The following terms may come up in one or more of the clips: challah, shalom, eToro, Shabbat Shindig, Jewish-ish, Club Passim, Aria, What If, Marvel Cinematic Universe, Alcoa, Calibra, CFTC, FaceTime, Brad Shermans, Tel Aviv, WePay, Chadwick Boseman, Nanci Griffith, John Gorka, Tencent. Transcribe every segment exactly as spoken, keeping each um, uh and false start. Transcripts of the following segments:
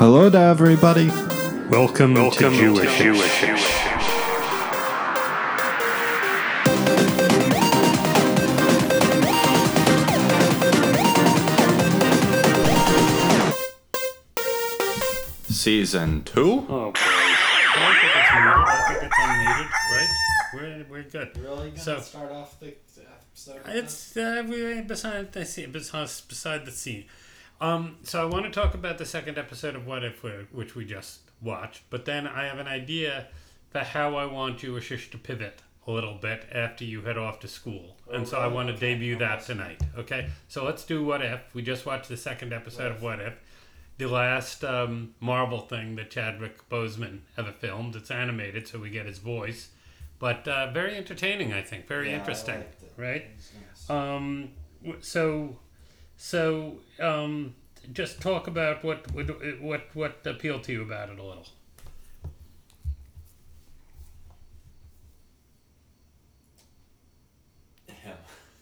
Hello there, everybody. Welcome, Welcome to Jewish-ish. Jewish-ish. Season two? Oh, okay. I think it's unmuted, right? We're, we're good. Really gonna so, start off the episode? It's uh, we beside the scene, beside the scene. Um, so I want to talk about the second episode of What If, which we just watched. But then I have an idea for how I want Jewish-ish to pivot a little bit after you head off to school, oh, and so really? I want to okay. debut that tonight. Okay, so let's do What If. We just watched the second episode what of What If. The last um, Marvel thing that Chadwick Boseman ever filmed. It's animated, so we get his voice. But uh, very entertaining, I think. Very yeah, interesting, right? Nice. Um, so, so um, just talk about what what what, what appealed to you about it a little. Yeah.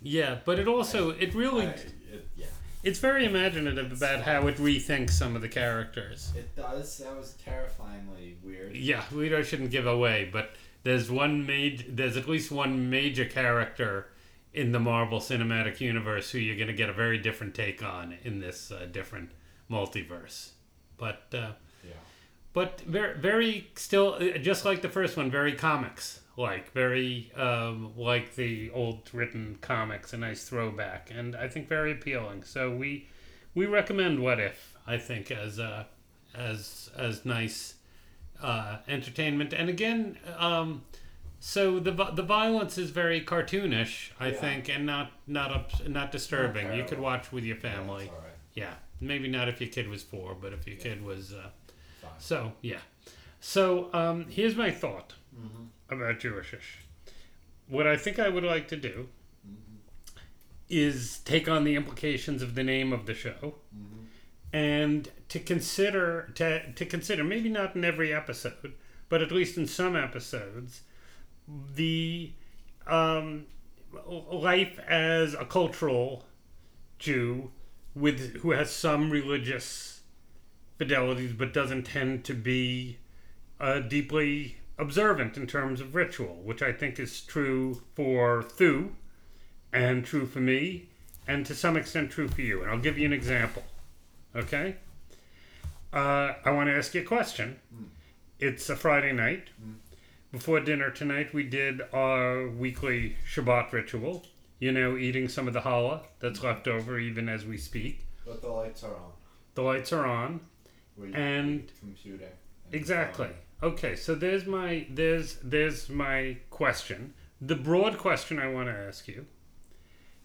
Yeah, but it also it really. I, it, yeah. It's very imaginative about how it rethinks some of the characters. It does. That was terrifyingly weird. Yeah, we shouldn't give away, but there's one major, there's at least one major character in the Marvel Cinematic Universe who you're going to get a very different take on in this uh, different multiverse. But uh, yeah, but very, very still, just like the first one, very comics. Like very um, like the old written comics, a nice throwback, and I think very appealing. So we we recommend What If, I think, as uh, as as nice uh, entertainment. And again, um, so the the violence is very cartoonish, I yeah. think, and not not up, not disturbing. Not you could watch with your family. Yeah, all right. Yeah, maybe not if your kid was four, but if your yeah. kid was uh, five. So yeah. So um, here's my thought. Mm-hmm. About Jewish-ish. What I think I would like to do mm-hmm. is take on the implications of the name of the show mm-hmm. and to consider to, to consider maybe not in every episode, but at least in some episodes, the um, life as a cultural Jew with who has some religious fidelities but doesn't tend to be uh, deeply observant in terms of ritual, which I think is true for Thu and true for me and to some extent true for you. And I'll give you an example. Okay? Uh, I want to ask you a question. Mm. It's a Friday night. Mm. Before dinner tonight, we did our weekly Shabbat ritual, you know, eating some of the challah that's left over even as we speak. But the lights are on. The lights are on. We, and computer. And exactly. Phone. Okay, so there's my there's there's my question. The broad question I want to ask you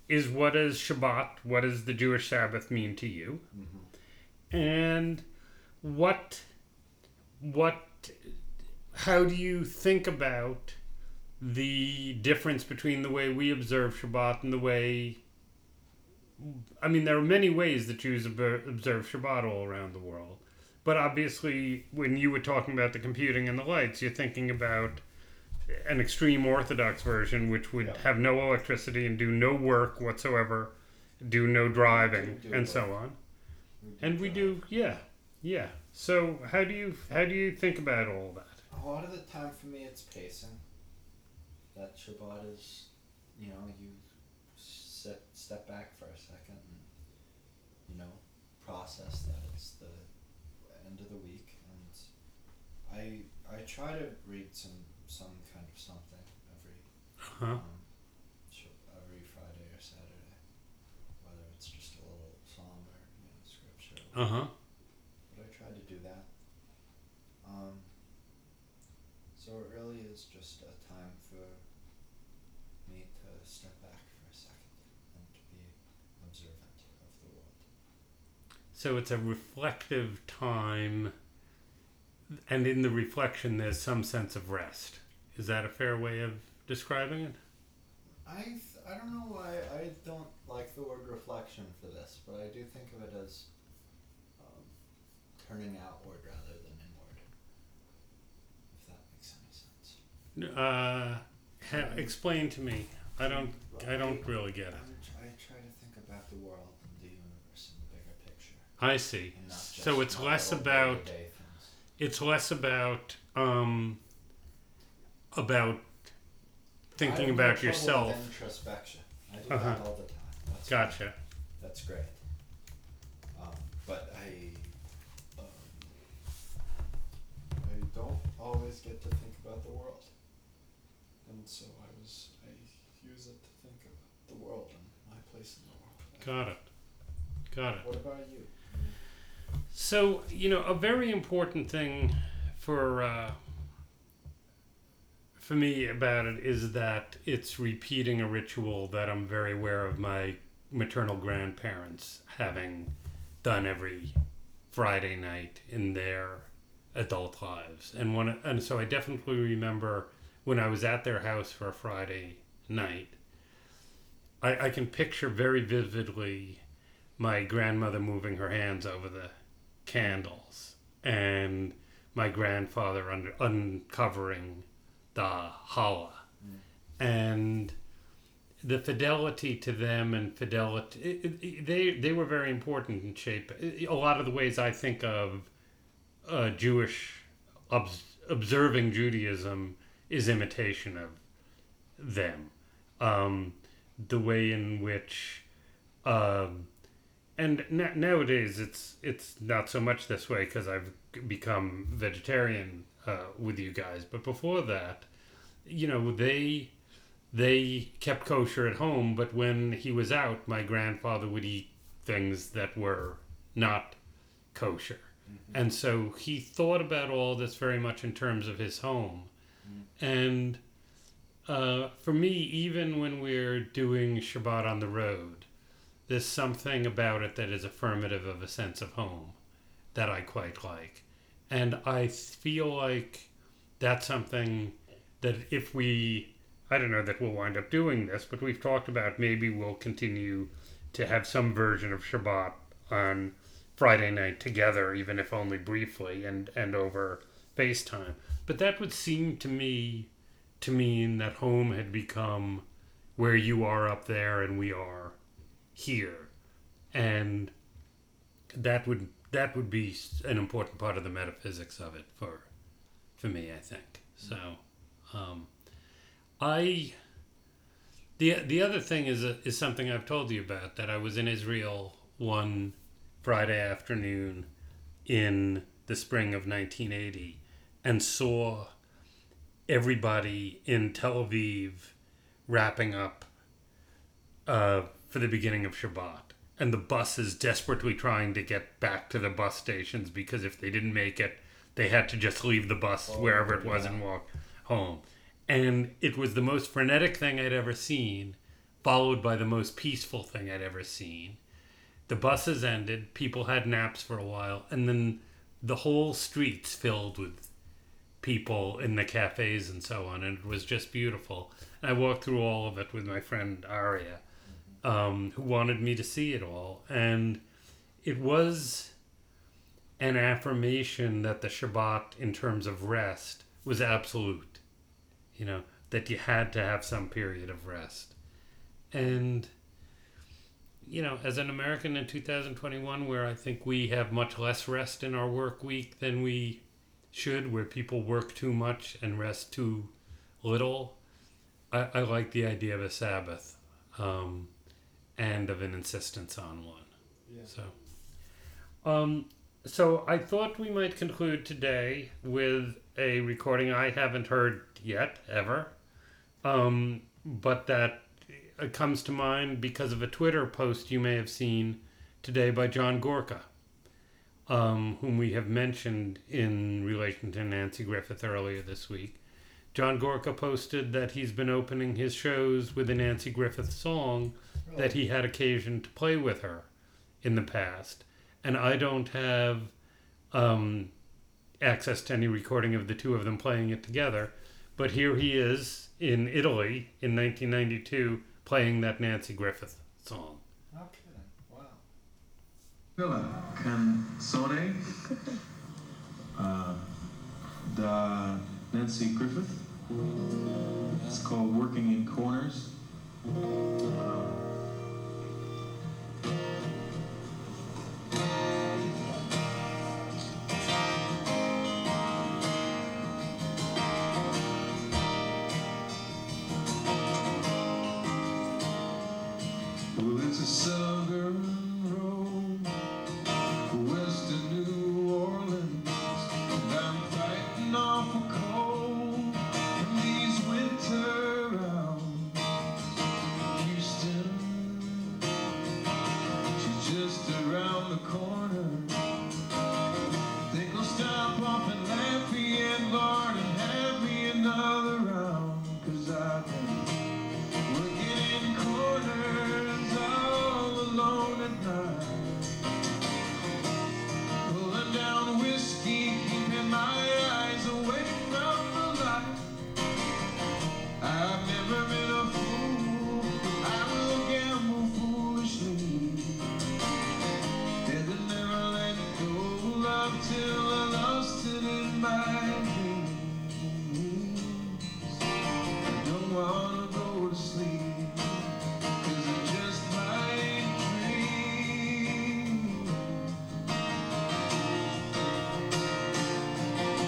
is, what does Shabbat, what does the Jewish Sabbath mean to you? Mm-hmm. And what what how do you think about the difference between the way we observe Shabbat and the way, I mean, there are many ways that Jews observe Shabbat all around the world. But obviously, when you were talking about the computing and the lights, you're thinking about an extreme Orthodox version, which would yeah. have no electricity and do no work whatsoever, do no driving, do and work. So on. We and we drive. do, yeah, yeah. So how do you how do you think about all that? A lot of the time, for me, it's pacing. That Shabbat is, you know, you sit, step back for a second and, you know, process that it's the end of the week, and I I try to read some some kind of something every uh-huh. um, every Friday or Saturday, whether it's just a little psalm or, you know, scripture. Uh huh. But I try to do that. Um. So it really is just a time for me to step back for a second and to be observant. So it's a reflective time, and in the reflection there's some sense of rest. Is that a fair way of describing it? I th- I don't know why I don't like the word reflection for this, but I do think of it as um, turning outward rather than inward, if that makes any sense. Uh, ha- explain to me. I don't, I don't really get it. I try to think about the world. I see. So it's less about it's less about um, about thinking about yourself. I have no trouble with introspection. I do uh-huh. that all the time. That's gotcha. Great. That's great. Um, but I um, I don't always get to think about the world, and so I was I use it to think about the world and my place in the world. Got it. Got it. What about you? So, you know, a very important thing for uh, for me about it is that it's repeating a ritual that I'm very aware of my maternal grandparents having done every Friday night in their adult lives. And one, and so I definitely remember when I was at their house for a Friday night, I, I can picture very vividly my grandmother moving her hands over the candles and my grandfather under, uncovering the challah. Mm. And the fidelity to them and fidelity, it, it, they they were very important in shape. A lot of the ways I think of uh, Jewish, ob- observing Judaism is imitation of them. Um, the way in which... Uh, And na- nowadays, it's it's not so much this way because I've become vegetarian uh, with you guys. But before that, you know, they they kept kosher at home. But when he was out, my grandfather would eat things that were not kosher. Mm-hmm. And so he thought about all this very much in terms of his home. Mm-hmm. And uh, for me, even when we're doing Shabbat on the road, there's something about it that is affirmative of a sense of home that I quite like. And I feel like that's something that if we, I don't know that we'll wind up doing this, but we've talked about maybe we'll continue to have some version of Shabbat on Friday night together, even if only briefly and, and over FaceTime. But that would seem to me to mean that home had become where you are up there and we are here, and that would that would be an important part of the metaphysics of it for for me, I think. So um I the the other thing is a, is something I've told you about, that I was in Israel one Friday afternoon in the spring of nineteen eighty and saw everybody in Tel Aviv wrapping up uh for the beginning of Shabbat, and the buses desperately trying to get back to the bus stations because if they didn't make it, they had to just leave the bus oh, wherever it was yeah. and walk home. And it was the most frenetic thing I'd ever seen, followed by the most peaceful thing I'd ever seen. The buses ended, people had naps for a while, and then the whole streets filled with people in the cafes and so on, and it was just beautiful. And I walked through all of it with my friend Aria, Um, who wanted me to see it all. And it was an affirmation that the Shabbat, in terms of rest, was absolute. You know, that you had to have some period of rest. And, you know, as an American in two thousand twenty-one, where I think we have much less rest in our work week than we should, where people work too much and rest too little, I, I like the idea of a Sabbath. Um... and of an insistence on one. Yeah. So um, so I thought we might conclude today with a recording I haven't heard yet, ever, um, but that uh, comes to mind because of a Twitter post you may have seen today by John Gorka, um, whom we have mentioned in relation to Nanci Griffith earlier this week. John Gorka posted that he's been opening his shows with a Nanci Griffith song that he had occasion to play with her in the past. And I don't have um, access to any recording of the two of them playing it together. But here he is in Italy in nineteen ninety-two playing that Nanci Griffith song. Okay, wow. Quella canzone uh, da Nanci Griffith. It's called Working in Corners. Uh, Thank you. just around the corner. They gon' stop off at Laffy and Bard and have me another round, cause I've been working in corners all alone at night, pulling down whiskey, keeping my eyes away from the light. I've never been a fool, but I will gamble foolishly, and never let go love till I lost it in my dreams. I don't wanna go to sleep, cause I just might dream.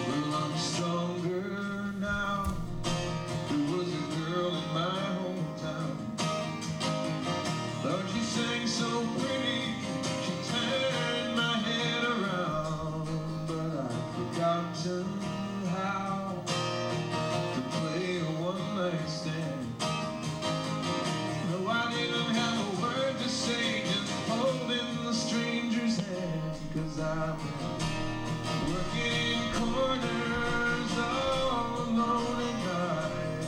Well, I'm stronger now. There was a girl in my hometown, Lord, she sang so pretty, she turned my head around, but I've forgotten how to play a one-night stand. No, I didn't have a word to say, just holding the stranger's hand, cause I've been working in corners all alone at night,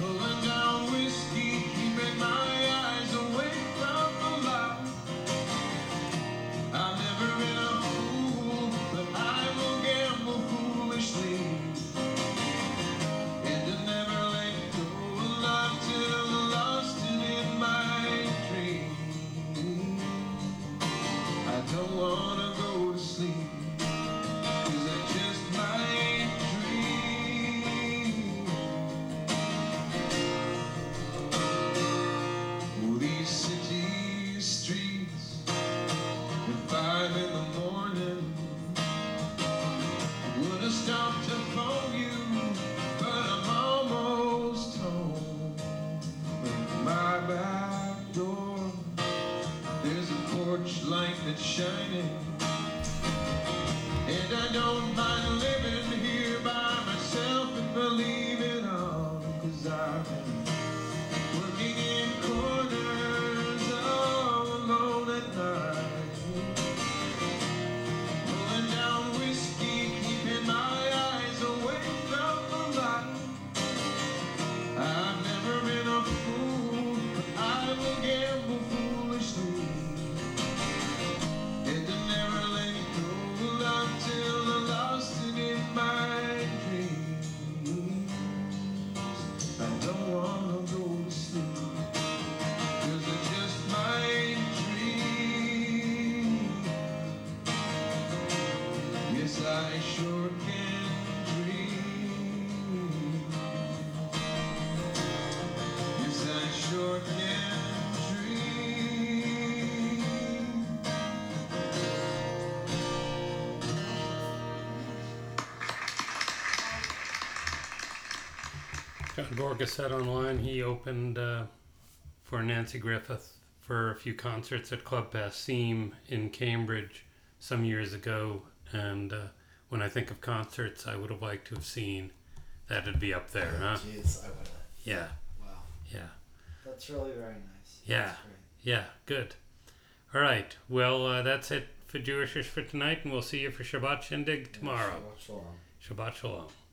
pulling down whiskey, keeping my eyes away from the light. I've never been a fool, but I will gamble foolishly, and I never let go of love till I lost it in my dreams. I don't wanna go to sleep, cause I just might dream. Well, these city streets at five in the morning would have stopped to phone you, but I'm almost home. At my back door, there's a porch light that's shining, and I don't mind living here by myself and believing all, cause I've been working in corners all alone at night, pulling down whiskey, keeping my eyes away from the light. I've never been a fool, but I will gamble foolishly, and I never let go of love till I lost it in my dreams. I don't wanna go to sleep, cause I just might dream. Yes, I sure can dream. Yes, I sure can dream. John Gorka said online he opened uh, for Nanci Griffith for a few concerts at Club Passim in Cambridge some years ago, and uh, when I think of concerts I would have liked to have seen, that'd be up there, huh? Jeez, I would have. Yeah, Wow. yeah, That's really very nice. yeah, That's great. yeah, good. All right, well, uh, that's it for Jewish-ish for tonight, and we'll see you for Shabbat Shindig tomorrow. Shabbat shalom. Shabbat shalom.